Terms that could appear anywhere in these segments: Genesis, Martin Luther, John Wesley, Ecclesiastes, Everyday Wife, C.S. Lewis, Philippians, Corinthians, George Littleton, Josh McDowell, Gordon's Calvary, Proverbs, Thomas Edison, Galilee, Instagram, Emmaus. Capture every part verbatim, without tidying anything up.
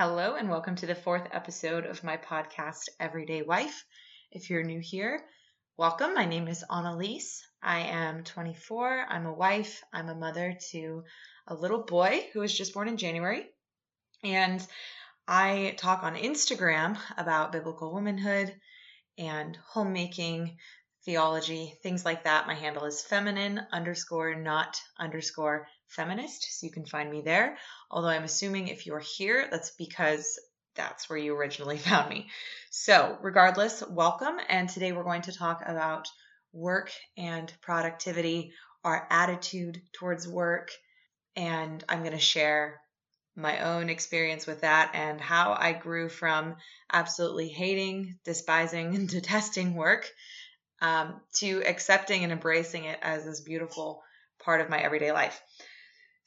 Hello and welcome to the fourth episode of my podcast, Everyday Wife. If you're new here, welcome. My name is Annalise. I am twenty-four. I'm a wife. I'm a mother to a little boy who was just born in January. And I talk on Instagram about biblical womanhood and homemaking, theology, things like that. My handle is feminine underscore not underscore feminist. So you can find me there. Although I'm assuming if you're here, that's because that's where you originally found me. So regardless, welcome. And today we're going to talk about work and productivity, our attitude towards work. And I'm going to share my own experience with that and how I grew from absolutely hating, despising, and detesting work um, to accepting and embracing it as this beautiful part of my everyday life.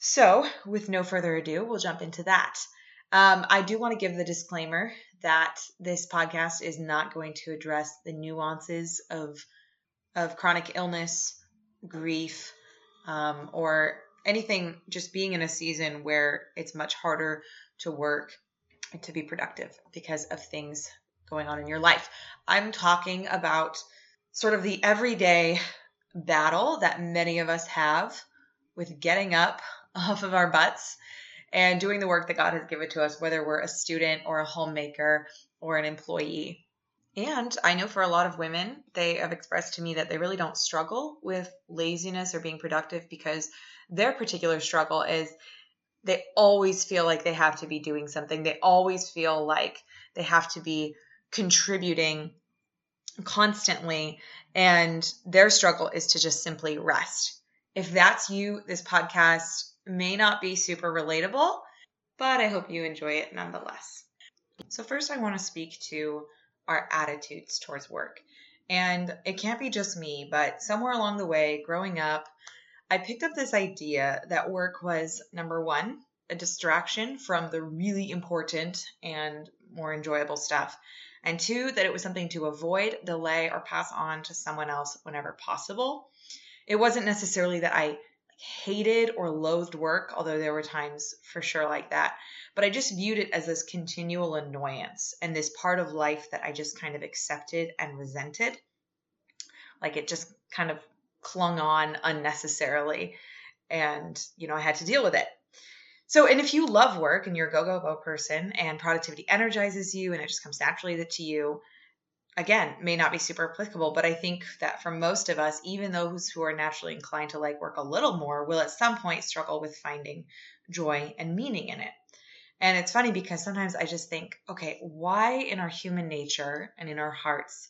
So with no further ado, we'll jump into that. Um, I do want to give the disclaimer that this podcast is not going to address the nuances of, of chronic illness, grief, um, or anything, just being in a season where it's much harder to work and to be productive because of things going on in your life. I'm talking about sort of the everyday battle that many of us have with getting up off of our butts and doing the work that God has given to us, whether we're a student or a homemaker or an employee. And I know for a lot of women, they have expressed to me that they really don't struggle with laziness or being productive because their particular struggle is they always feel like they have to be doing something. They always feel like they have to be contributing constantly. And their struggle is to just simply rest. If that's you, this podcast may not be super relatable, but I hope you enjoy it nonetheless. So first, I want to speak to our attitudes towards work. And it can't be just me, but somewhere along the way, growing up, I picked up this idea that work was, number one, a distraction from the really important and more enjoyable stuff. And two, that it was something to avoid, delay, or pass on to someone else whenever possible. It wasn't necessarily that I hated or loathed work, although there were times for sure like that, but I just viewed it as this continual annoyance and this part of life that I just kind of accepted and resented. Like it just kind of clung on unnecessarily and, you know, I had to deal with it. So, and if you love work and you're a go, go, go person and productivity energizes you and it just comes naturally to you, again, may not be super applicable, but I think that for most of us, even those who are naturally inclined to like work a little more will at some point struggle with finding joy and meaning in it. And it's funny because sometimes I just think, okay, why in our human nature and in our hearts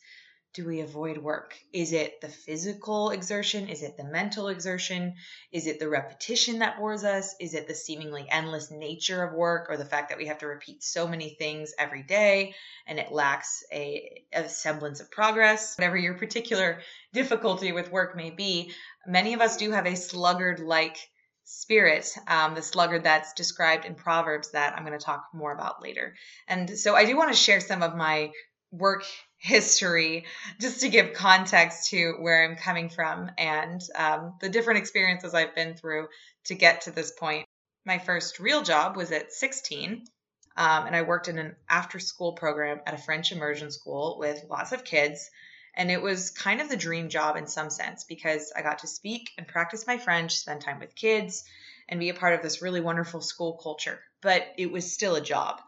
do we avoid work? Is it the physical exertion? Is it the mental exertion? Is it the repetition that bores us? Is it the seemingly endless nature of work or the fact that we have to repeat so many things every day and it lacks a, a semblance of progress? Whatever your particular difficulty with work may be, many of us do have a sluggard-like spirit, um, the sluggard that's described in Proverbs that I'm going to talk more about later. And so I do want to share some of my work history, just to give context to where I'm coming from and um, the different experiences I've been through to get to this point. My first real job was at sixteen, um, and I worked in an after-school program at a French immersion school with lots of kids, and it was kind of the dream job in some sense because I got to speak and practice my French, spend time with kids, and be a part of this really wonderful school culture, but it was still a job.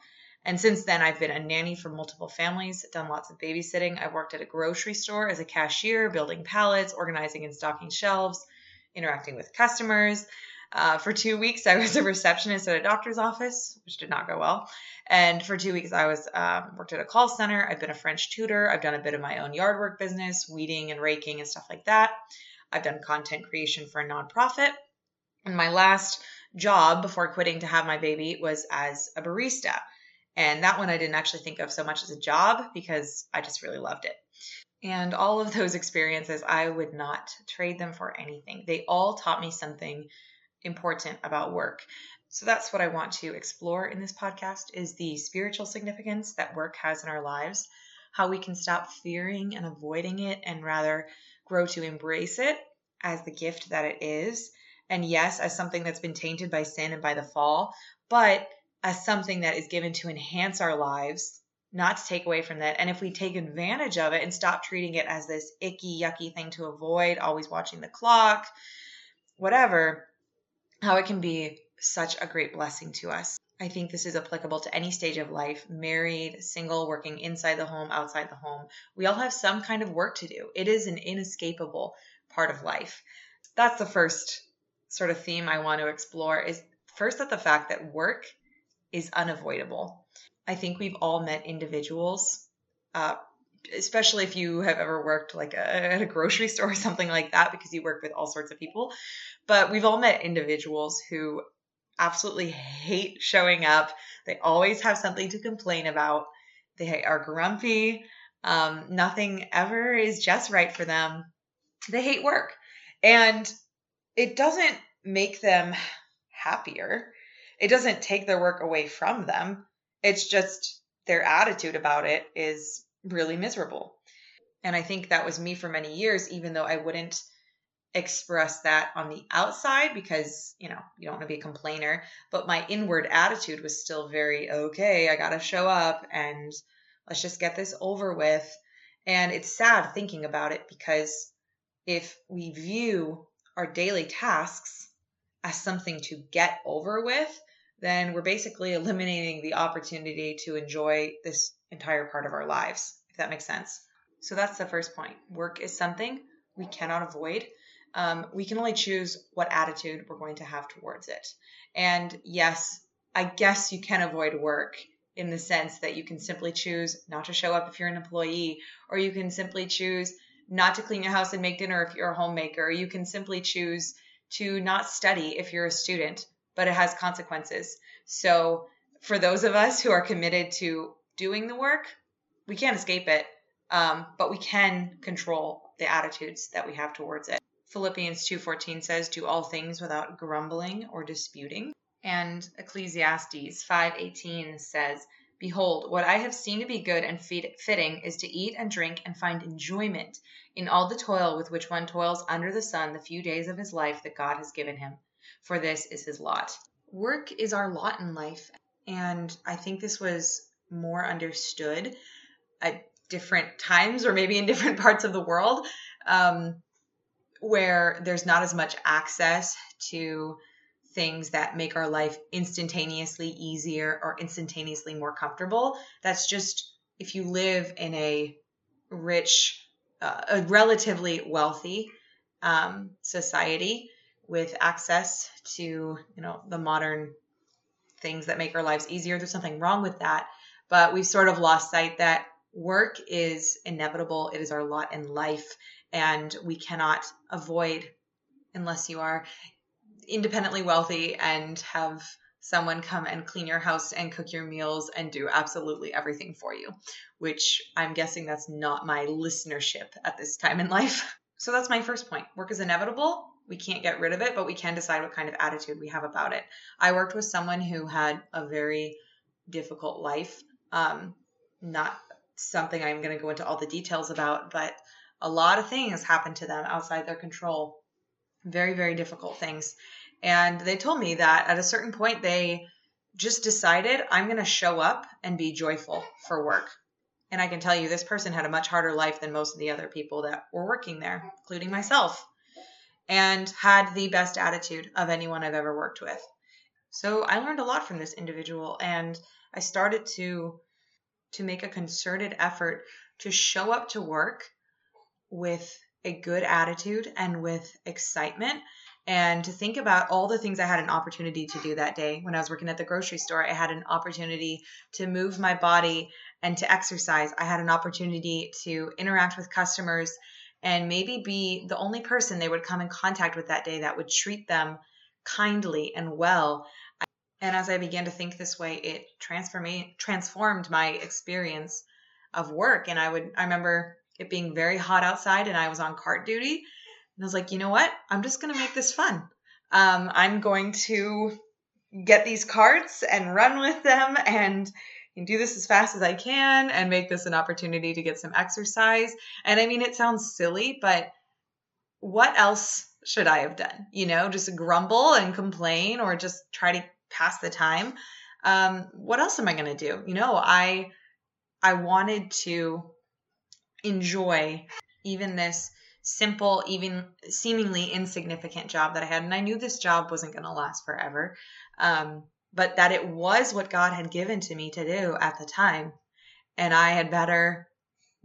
And since then, I've been a nanny for multiple families, done lots of babysitting. I've worked at a grocery store as a cashier, building pallets, organizing and stocking shelves, interacting with customers. Uh, for two weeks, I was a receptionist at a doctor's office, which did not go well. And for two weeks, I was um, worked at a call center. I've been a French tutor. I've done a bit of my own yard work business, weeding and raking and stuff like that. I've done content creation for a nonprofit. And my last job before quitting to have my baby was as a barista. And that one I didn't actually think of so much as a job because I just really loved it. And all of those experiences, I would not trade them for anything. They all taught me something important about work. So that's what I want to explore in this podcast is the spiritual significance that work has in our lives, how we can stop fearing and avoiding it and rather grow to embrace it as the gift that it is. And yes, as something that's been tainted by sin and by the fall, but as something that is given to enhance our lives, not to take away from that. And if we take advantage of it and stop treating it as this icky, yucky thing to avoid, always watching the clock, whatever, how it can be such a great blessing to us. I think this is applicable to any stage of life, married, single, working inside the home, outside the home. We all have some kind of work to do. It is an inescapable part of life. That's the first sort of theme I want to explore, is first that the fact that work is unavoidable. I think we've all met individuals, uh, especially if you have ever worked like a, at a grocery store or something like that, because you work with all sorts of people. But we've all met individuals who absolutely hate showing up. They always have something to complain about. They are grumpy. Um, nothing ever is just right for them. They hate work. And it doesn't make them happier. It doesn't take their work away from them. It's just their attitude about it is really miserable. And I think that was me for many years, even though I wouldn't express that on the outside because, you know, you don't want to be a complainer, but my inward attitude was still very, okay, I got to show up and let's just get this over with. And it's sad thinking about it, because if we view our daily tasks as something to get over with, then we're basically eliminating the opportunity to enjoy this entire part of our lives, if that makes sense. So that's the first point. Work is something we cannot avoid. Um, we can only choose what attitude we're going to have towards it. And yes, I guess you can avoid work in the sense that you can simply choose not to show up if you're an employee, or you can simply choose not to clean your house and make dinner if you're a homemaker, or you can simply choose to not study if you're a student, but it has consequences. So for those of us who are committed to doing the work, we can't escape it, um, but we can control the attitudes that we have towards it. Philippians two fourteen says, do all things without grumbling or disputing. And Ecclesiastes five eighteen says, behold, what I have seen to be good and fitting is to eat and drink and find enjoyment in all the toil with which one toils under the sun the few days of his life that God has given him, for this is his lot. Work is our lot in life, and I think this was more understood at different times, or maybe in different parts of the world, um, where there's not as much access to things that make our life instantaneously easier or instantaneously more comfortable. That's just, if you live in a rich, uh, a relatively wealthy um, society with access to, you know, the modern things that make our lives easier, there's nothing wrong with that. But we've sort of lost sight that work is inevitable. It is our lot in life, and we cannot avoid, unless you are independently wealthy and have someone come and clean your house and cook your meals and do absolutely everything for you, which I'm guessing that's not my listenership at this time in life. So that's my first point. Work is inevitable. We can't get rid of it, but we can decide what kind of attitude we have about it. I worked with someone who had a very difficult life. Um, not something I'm going to go into all the details about, but a lot of things happened to them outside their control. Very, very difficult things. And they told me that at a certain point, they just decided, I'm going to show up and be joyful for work. And I can tell you, this person had a much harder life than most of the other people that were working there, including myself, and had the best attitude of anyone I've ever worked with. So I learned a lot from this individual, and I started to, to make a concerted effort to show up to work with a good attitude and with excitement, and to think about all the things I had an opportunity to do that day. When I was working at the grocery store, I had an opportunity to move my body and to exercise. I had an opportunity to interact with customers and maybe be the only person they would come in contact with that day that would treat them kindly and well. And as I began to think this way, it transform- transformed my experience of work. And I would, I remember it being very hot outside, and I was on cart duty, and I was like, you know what? I'm just going to make this fun. Um, I'm going to get these carts and run with them and, and do this as fast as I can and make this an opportunity to get some exercise. And I mean, it sounds silly, but what else should I have done? You know, just grumble and complain or just try to pass the time. um, what else am I going to do? You know, I, I wanted to enjoy even this simple, even seemingly insignificant job that I had. And I knew this job wasn't going to last forever. Um, but that it was what God had given to me to do at the time. And I had better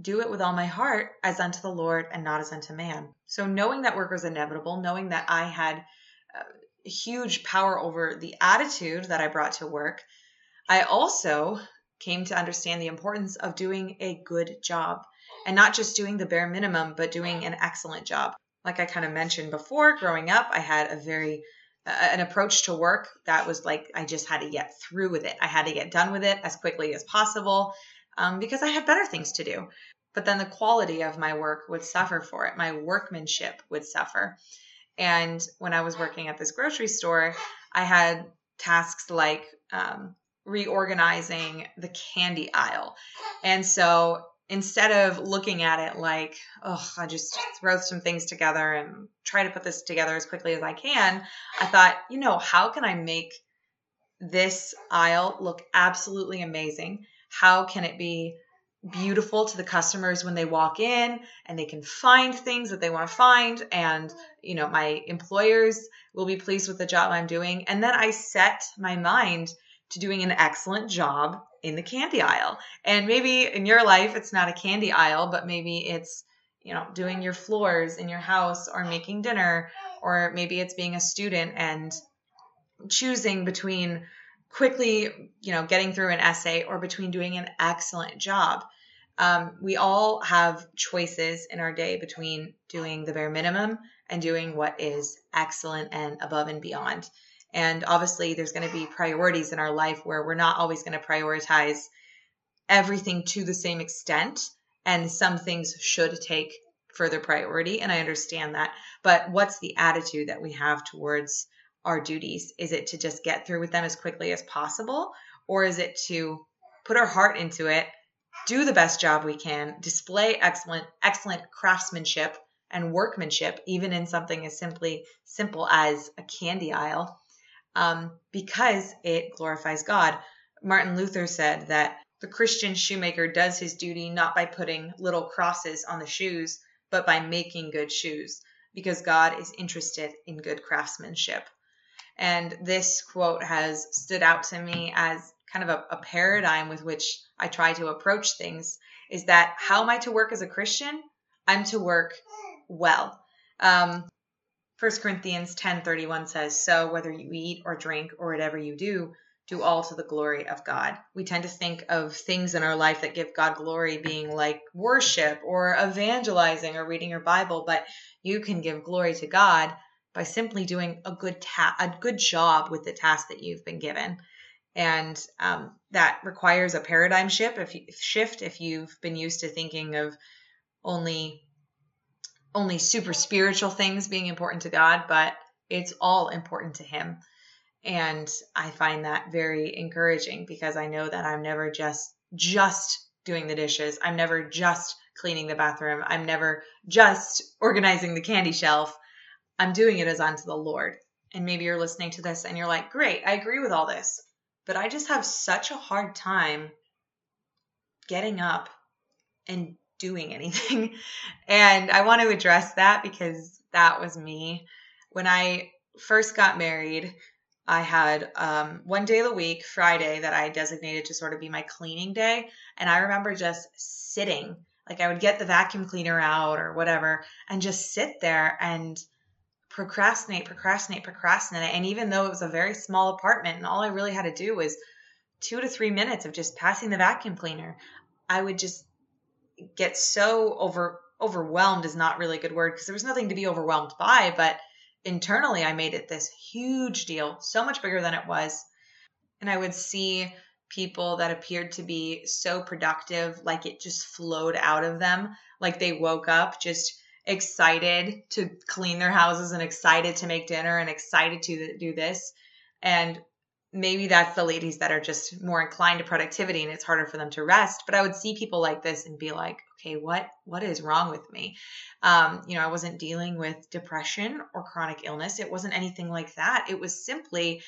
do it with all my heart as unto the Lord and not as unto man. So knowing that work was inevitable, knowing that I had a huge power over the attitude that I brought to work, I also came to understand the importance of doing a good job and not just doing the bare minimum, but doing an excellent job. Like I kind of mentioned before, growing up, I had a very uh, an approach to work that was like, I just had to get through with it. I had to get done with it as quickly as possible. Um, because I had better things to do. But then the quality of my work would suffer for it. My workmanship would suffer. And when I was working at this grocery store, I had tasks like um, reorganizing the candy aisle. And so instead of looking at it like, oh, I just throw some things together and try to put this together as quickly as I can, I thought, you know, how can I make this aisle look absolutely amazing? How can it be beautiful to the customers when they walk in and they can find things that they want to find? And, you know, my employers will be pleased with the job I'm doing. And then I set my mind to doing an excellent job in the candy aisle. And maybe in your life, it's not a candy aisle, but maybe it's, you know, doing your floors in your house or making dinner, or maybe it's being a student and choosing between quickly, you know, getting through an essay or between doing an excellent job. Um, we all have choices in our day between doing the bare minimum and doing what is excellent and above and beyond. And obviously there's going to be priorities in our life where we're not always going to prioritize everything to the same extent. And some things should take further priority. And I understand that, but what's the attitude that we have towards our duties? Is it to just get through with them as quickly as possible? Or is it to put our heart into it, do the best job we can, display excellent, excellent craftsmanship and workmanship, even in something as simply simple as a candy aisle, um, because it glorifies God. Martin Luther said that the Christian shoemaker does his duty not by putting little crosses on the shoes, but by making good shoes, because God is interested in good craftsmanship. And this quote has stood out to me as kind of a, a paradigm with which I try to approach things, is that how am I to work as a Christian? I'm to work well. Um, First Corinthians ten thirty-one says, so whether you eat or drink or whatever you do, do all to the glory of God. We tend to think of things in our life that give God glory being like worship or evangelizing or reading your Bible, but you can give glory to God by simply doing a good ta- a good job with the task that you've been given. And um, that requires a paradigm shift if, you, shift if you've been used to thinking of only, only super spiritual things being important to God, but it's all important to Him. And I find that very encouraging because I know that I'm never just just doing the dishes. I'm never just cleaning the bathroom. I'm never just organizing the candy shelf. I'm doing it as unto the Lord. And maybe you're listening to this and you're like, great, I agree with all this, but I just have such a hard time getting up and doing anything. And I want to address that because that was me. When I first got married, I had um, one day of the week, Friday, that I designated to sort of be my cleaning day. And I remember just sitting, like I would get the vacuum cleaner out or whatever, and just sit there and procrastinate, procrastinate, procrastinate. And even though it was a very small apartment and all I really had to do was two to three minutes of just passing the vacuum cleaner, I would just get so over overwhelmed is not really a good word because there was nothing to be overwhelmed by. But internally, I made it this huge deal, so much bigger than it was. And I would see people that appeared to be so productive, like it just flowed out of them. Like they woke up just excited to clean their houses and excited to make dinner and excited to do this. And maybe that's the ladies that are just more inclined to productivity and it's harder for them to rest. But I would see people like this and be like, okay, what, what is wrong with me? Um, you know, I wasn't dealing with depression or chronic illness. It wasn't anything like that. It was simply,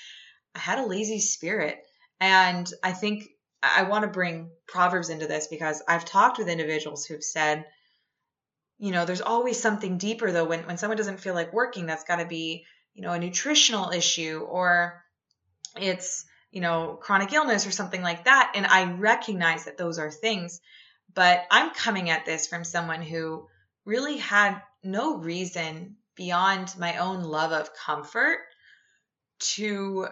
I had a lazy spirit And I think I want to bring Proverbs into this because I've talked with individuals who've said, you know, there's always something deeper though. When, when someone doesn't feel like working, that's got to be, you know, a nutritional issue, or it's, you know, chronic illness or something like that. And I recognize that those are things, but I'm coming at this from someone who really had no reason beyond my own love of comfort to,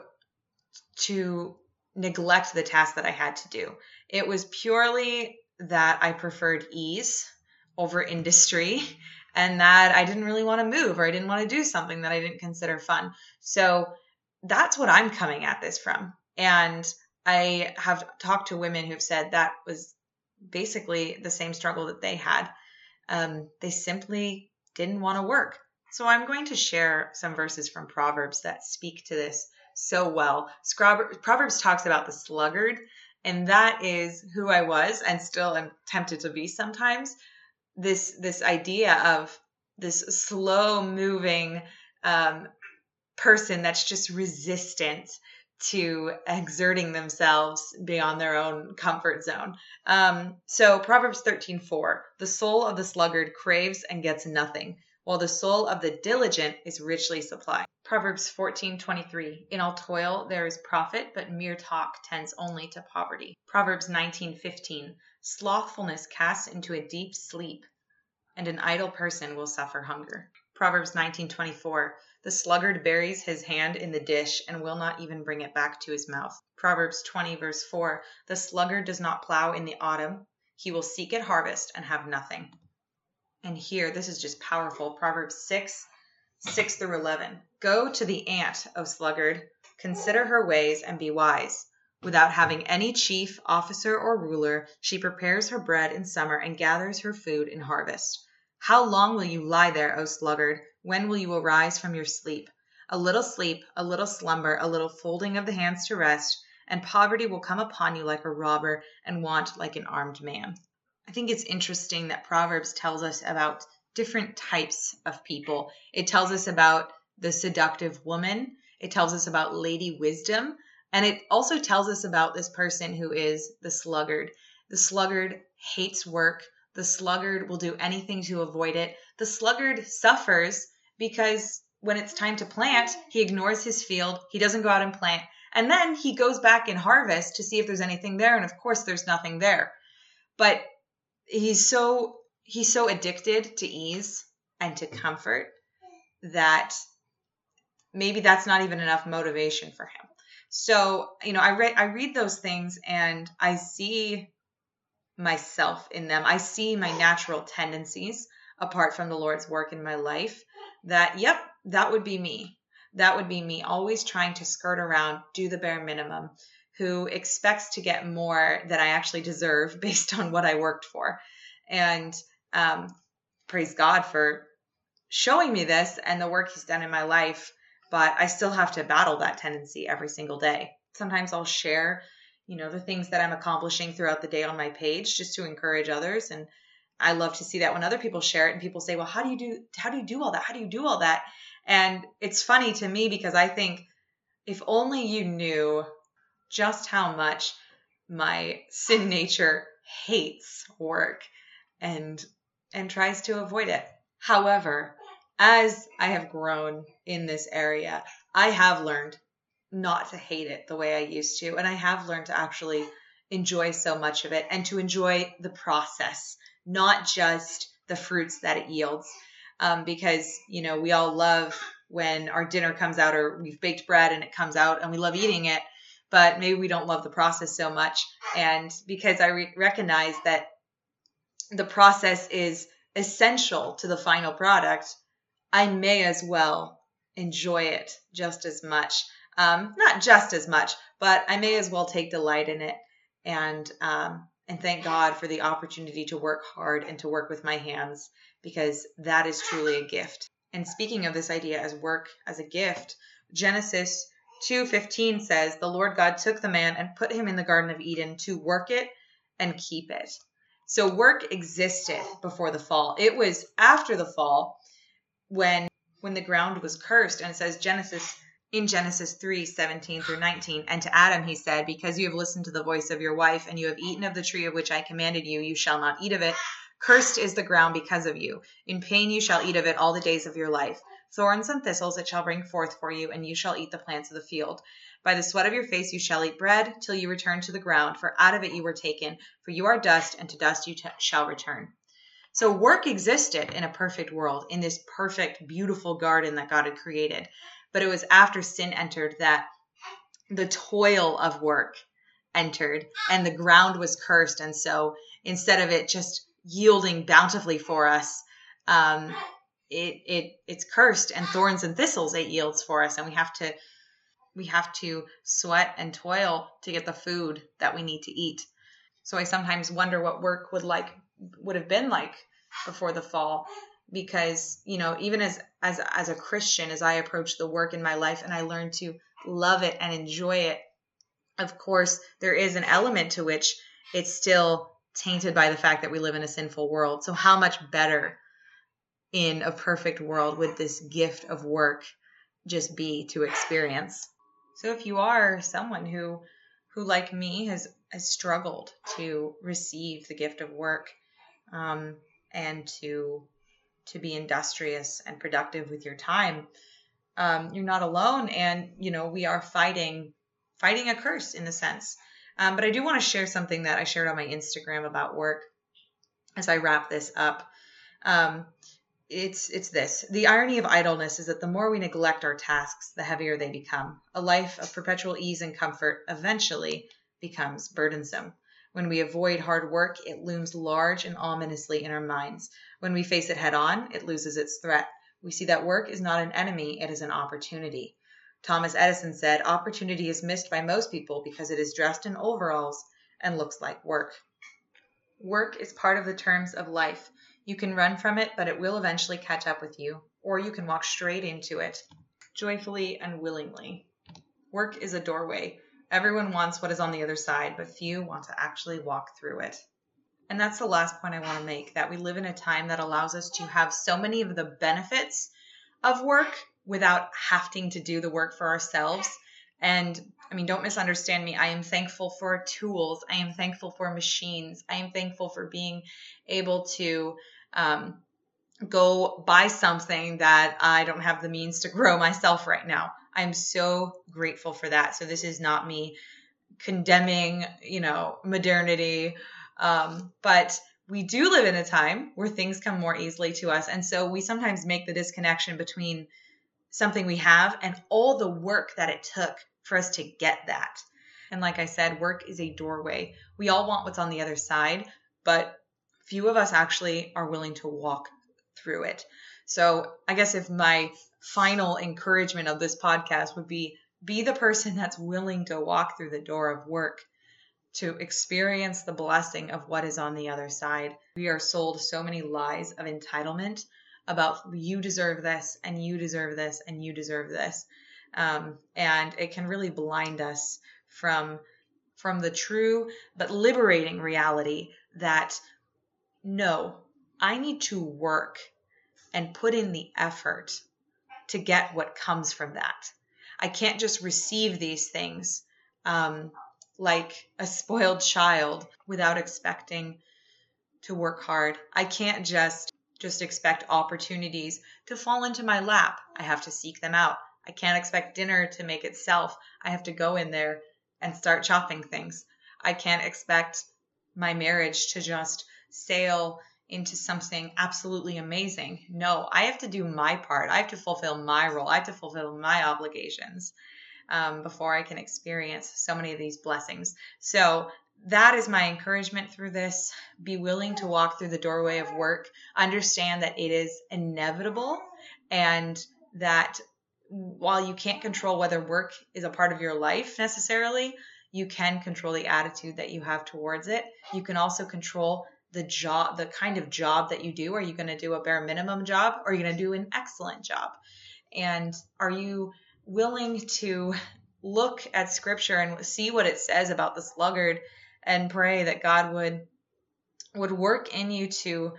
to neglect the task that I had to do. It was purely that I preferred ease over industry, and that I didn't really want to move, or I didn't want to do something that I didn't consider fun. So that's what I'm coming at this from. And I have talked to women who've said that was basically the same struggle that they had. Um, they simply didn't want to work. So I'm going to share some verses from Proverbs that speak to this so well. Proverbs talks about the sluggard, and that is who I was and still am tempted to be sometimes. This, this idea of this slow moving um, person that's just resistant to exerting themselves beyond their own comfort zone. Um, so Proverbs thirteen four, the soul of the sluggard craves and gets nothing, while the soul of the diligent is richly supplied. Proverbs fourteen twenty-three, in all toil there is profit, but mere talk tends only to poverty. Proverbs nineteen fifteen, slothfulness casts into a deep sleep, and an idle person will suffer hunger. Proverbs nineteen twenty-four, the sluggard buries his hand in the dish and will not even bring it back to his mouth. Proverbs twenty verse four, the sluggard does not plow in the autumn, he will seek at harvest and have nothing. And here, this is just powerful. Proverbs six six through eleven. Go to the ant, O sluggard, consider her ways and be wise. Without having any chief, officer, or ruler, she prepares her bread in summer and gathers her food in harvest. How long will you lie there, O sluggard? When will you arise from your sleep? A little sleep, a little slumber, a little folding of the hands to rest, and poverty will come upon you like a robber, and want like an armed man. I think it's interesting that Proverbs tells us about different types of people. It tells us about the seductive woman. It tells us about lady wisdom. And it also tells us about this person who is the sluggard. The sluggard hates work. The sluggard will do anything to avoid it. The sluggard suffers because when it's time to plant, he ignores his field. He doesn't go out and plant. And then he goes back and harvests to see if there's anything there. And of course, there's nothing there. But he's so... He's so addicted to ease and to comfort that maybe that's not even enough motivation for him. So, you know, I read, I read those things and I see myself in them. I see my natural tendencies apart from the Lord's work in my life that, yep, that would be me. That would be me always trying to skirt around, do the bare minimum, who expects to get more than I actually deserve based on what I worked for. And, Um, praise God for showing me this and the work he's done in my life, but I still have to battle that tendency every single day. Sometimes I'll share, you know, the things that I'm accomplishing throughout the day on my page just to encourage others. And I love to see that when other people share it and people say, well, how do you do, how do you do all that? How do you do all that? And it's funny to me because I think if only you knew just how much my sin nature hates work and and tries to avoid it. However, as I have grown in this area, I have learned not to hate it the way I used to. And I have learned to actually enjoy so much of it and to enjoy the process, not just the fruits that it yields. Um, because, you know, we all love when our dinner comes out or we've baked bread and it comes out and we love eating it, but maybe we don't love the process so much. And because I re- recognize that the process is essential to the final product, I may as well enjoy it just as much. Um, not just as much, but I may as well take delight in it and um, and thank God for the opportunity to work hard and to work with my hands, because that is truly a gift. And speaking of this idea as work as a gift, Genesis two fifteen says, the Lord God took the man and put him in the Garden of Eden to work it and keep it. So work existed before the fall. It was after the fall when when the ground was cursed. And it says Genesis in Genesis three, seventeen through nineteen. And to Adam he said, because you have listened to the voice of your wife and you have eaten of the tree of which I commanded you, you shall not eat of it. Cursed is the ground because of you. In pain you shall eat of it all the days of your life. Thorns and thistles it shall bring forth for you, and you shall eat the plants of the field. By the sweat of your face you shall eat bread, till you return to the ground, for out of it you were taken, for you are dust, and to dust you t- shall return. So work existed in a perfect world, in this perfect, beautiful garden that God had created. But it was after sin entered that the toil of work entered, and the ground was cursed. And so instead of it just yielding bountifully for us, um, It, it it's cursed, and thorns and thistles it yields for us, and we have to we have to sweat and toil to get the food that we need to eat. So I sometimes wonder what work would like would have been like before the fall, because you know even as as as a Christian, as I approach the work in my life and I learn to love it and enjoy it, of course there is an element to which it's still tainted by the fact that we live in a sinful world. So how much better in a perfect world would this gift of work just be to experience? So if you are someone who, who like me has, has struggled to receive the gift of work, um, and to, to be industrious and productive with your time, um, you're not alone. And, you know, we are fighting, fighting a curse in a sense. Um, but I do want to share something that I shared on my Instagram about work as I wrap this up. Um, It's it's this. The irony of idleness is that the more we neglect our tasks, the heavier they become. A life of perpetual ease and comfort eventually becomes burdensome. When we avoid hard work, it looms large and ominously in our minds. When we face it head on, it loses its threat. We see that work is not an enemy, it is an opportunity. Thomas Edison said, "Opportunity is missed by most people because it is dressed in overalls and looks like work." Work is part of the terms of life. You can run from it, but it will eventually catch up with you, or you can walk straight into it, joyfully and willingly. Work is a doorway. Everyone wants what is on the other side, but few want to actually walk through it. And that's the last point I want to make, that we live in a time that allows us to have so many of the benefits of work without having to do the work for ourselves. And I mean, don't misunderstand me. I am thankful for tools. I am thankful for machines. I am thankful for being able to um, go buy something that I don't have the means to grow myself right now. I'm so grateful for that. So this is not me condemning, you know, modernity. Um, but we do live in a time where things come more easily to us. And so we sometimes make the disconnection between something we have and all the work that it took for us to get that. And like I said, work is a doorway. We all want what's on the other side, but few of us actually are willing to walk through it. So I guess if my final encouragement of this podcast would be, be the person that's willing to walk through the door of work to experience the blessing of what is on the other side. We are sold so many lies of entitlement about you deserve this and you deserve this and you deserve this. Um, and it can really blind us from, from the true but liberating reality that, no, I need to work and put in the effort to get what comes from that. I can't just receive these things um, like a spoiled child without expecting to work hard. I can't just, just expect opportunities to fall into my lap. I have to seek them out. I can't expect dinner to make itself. I have to go in there and start chopping things. I can't expect my marriage to just sail into something absolutely amazing. No, I have to do my part. I have to fulfill my role. I have to fulfill my obligations um, before I can experience so many of these blessings. So that is my encouragement through this. Be willing to walk through the doorway of work. Understand that it is inevitable, and that while you can't control whether work is a part of your life necessarily, you can control the attitude that you have towards it. You can also control the job, the kind of job that you do. Are you going to do a bare minimum job, or are you going to do an excellent job? And are you willing to look at scripture and see what it says about the sluggard and pray that God would, would work in you to,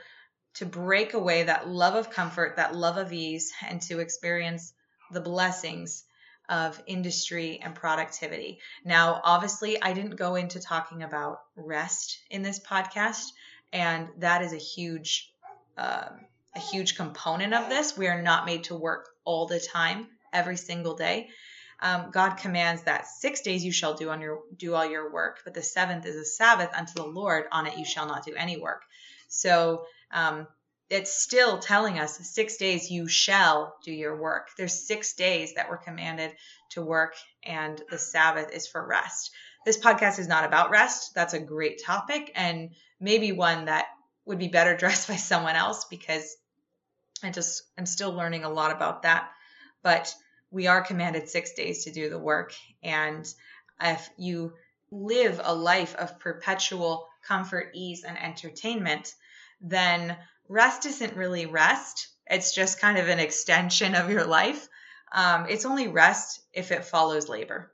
to break away that love of comfort, that love of ease, and to experience the blessings of industry and productivity. Now, obviously, I didn't go into talking about rest in this podcast, and that is a huge, uh, a huge component of this. We are not made to work all the time, every single day. Um, God commands that six days you shall do on your do all your work, but the seventh is a Sabbath unto the Lord. On it you shall not do any work. So um, it's still telling us six days you shall do your work. There's six days that we're commanded to work, and the Sabbath is for rest. This podcast is not about rest. That's a great topic, and maybe one that would be better addressed by someone else, because I just I'm still learning a lot about that. But we are commanded six days to do the work. And if you live a life of perpetual comfort, ease, and entertainment, then rest isn't really rest. It's just kind of an extension of your life. Um, it's only rest if it follows labor.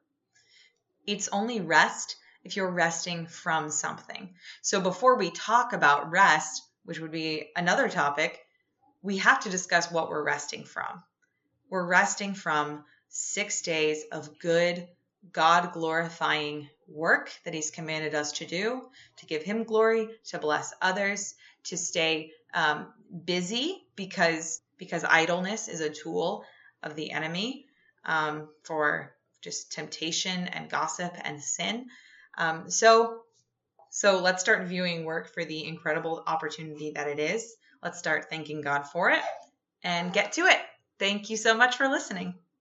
It's only rest if you're resting from something. So before we talk about rest, which would be another topic, we have to discuss what we're resting from. We're resting from six days of good, God-glorifying work that he's commanded us to do, to give him glory, to bless others, to stay um, busy because, because idleness is a tool of the enemy um, for just temptation and gossip and sin. Um, so, so let's start viewing work for the incredible opportunity that it is. Let's start thanking God for it and get to it. Thank you so much for listening.